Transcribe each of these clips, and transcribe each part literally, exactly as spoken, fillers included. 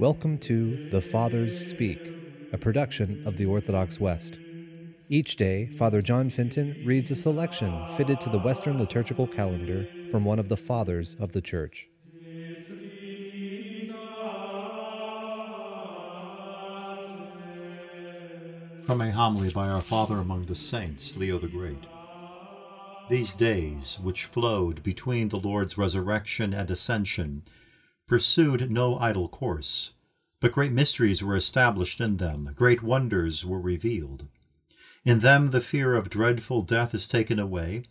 Welcome to The Fathers Speak, a production of the Orthodox West. Each day, Father John Fenton reads a selection fitted to the Western liturgical calendar from one of the Fathers of the Church. From a homily by our Father among the Saints, Leo the Great. These days, which flowed between the Lord's resurrection and ascension, pursued no idle course, but great mysteries were established in them, great wonders were revealed. In them the fear of dreadful death is taken away,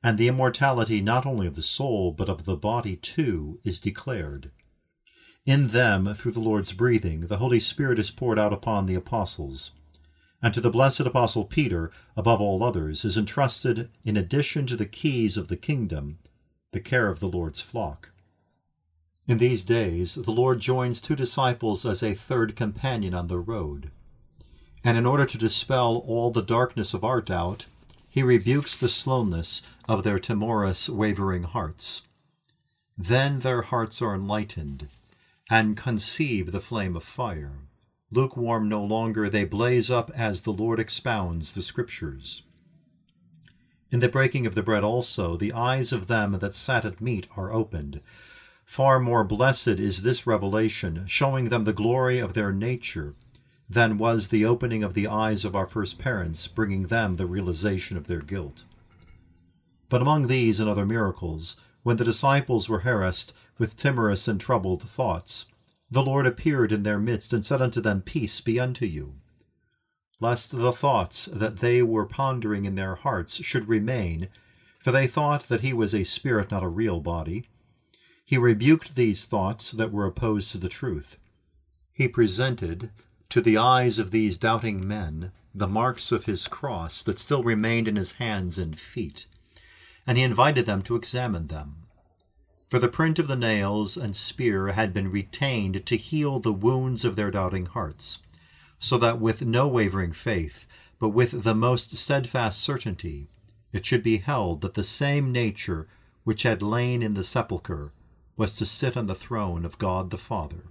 and the immortality not only of the soul, but of the body too, is declared. In them, through the Lord's breathing, the Holy Spirit is poured out upon the apostles, and to the blessed Apostle Peter, above all others, is entrusted, in addition to the keys of the kingdom, the care of the Lord's flock. In these days, the Lord joins two disciples as a third companion on the road. And in order to dispel all the darkness of our doubt, he rebukes the slowness of their timorous, wavering hearts. Then their hearts are enlightened, and conceive the flame of fire. Lukewarm no longer, they blaze up as the Lord expounds the Scriptures. In the breaking of the bread also, the eyes of them that sat at meat are opened. Far more blessed is this revelation, showing them the glory of their nature, than was the opening of the eyes of our first parents, bringing them the realization of their guilt. But among these and other miracles, when the disciples were harassed with timorous and troubled thoughts, the Lord appeared in their midst and said unto them, Peace be unto you. Lest the thoughts that they were pondering in their hearts should remain, for they thought that he was a spirit, not a real body, he rebuked these thoughts that were opposed to the truth. He presented to the eyes of these doubting men the marks of his cross that still remained in his hands and feet, and he invited them to examine them. For the print of the nails and spear had been retained to heal the wounds of their doubting hearts, so that with no wavering faith, but with the most steadfast certainty, it should be held that the same nature which had lain in the sepulchre was to sit on the throne of God the Father.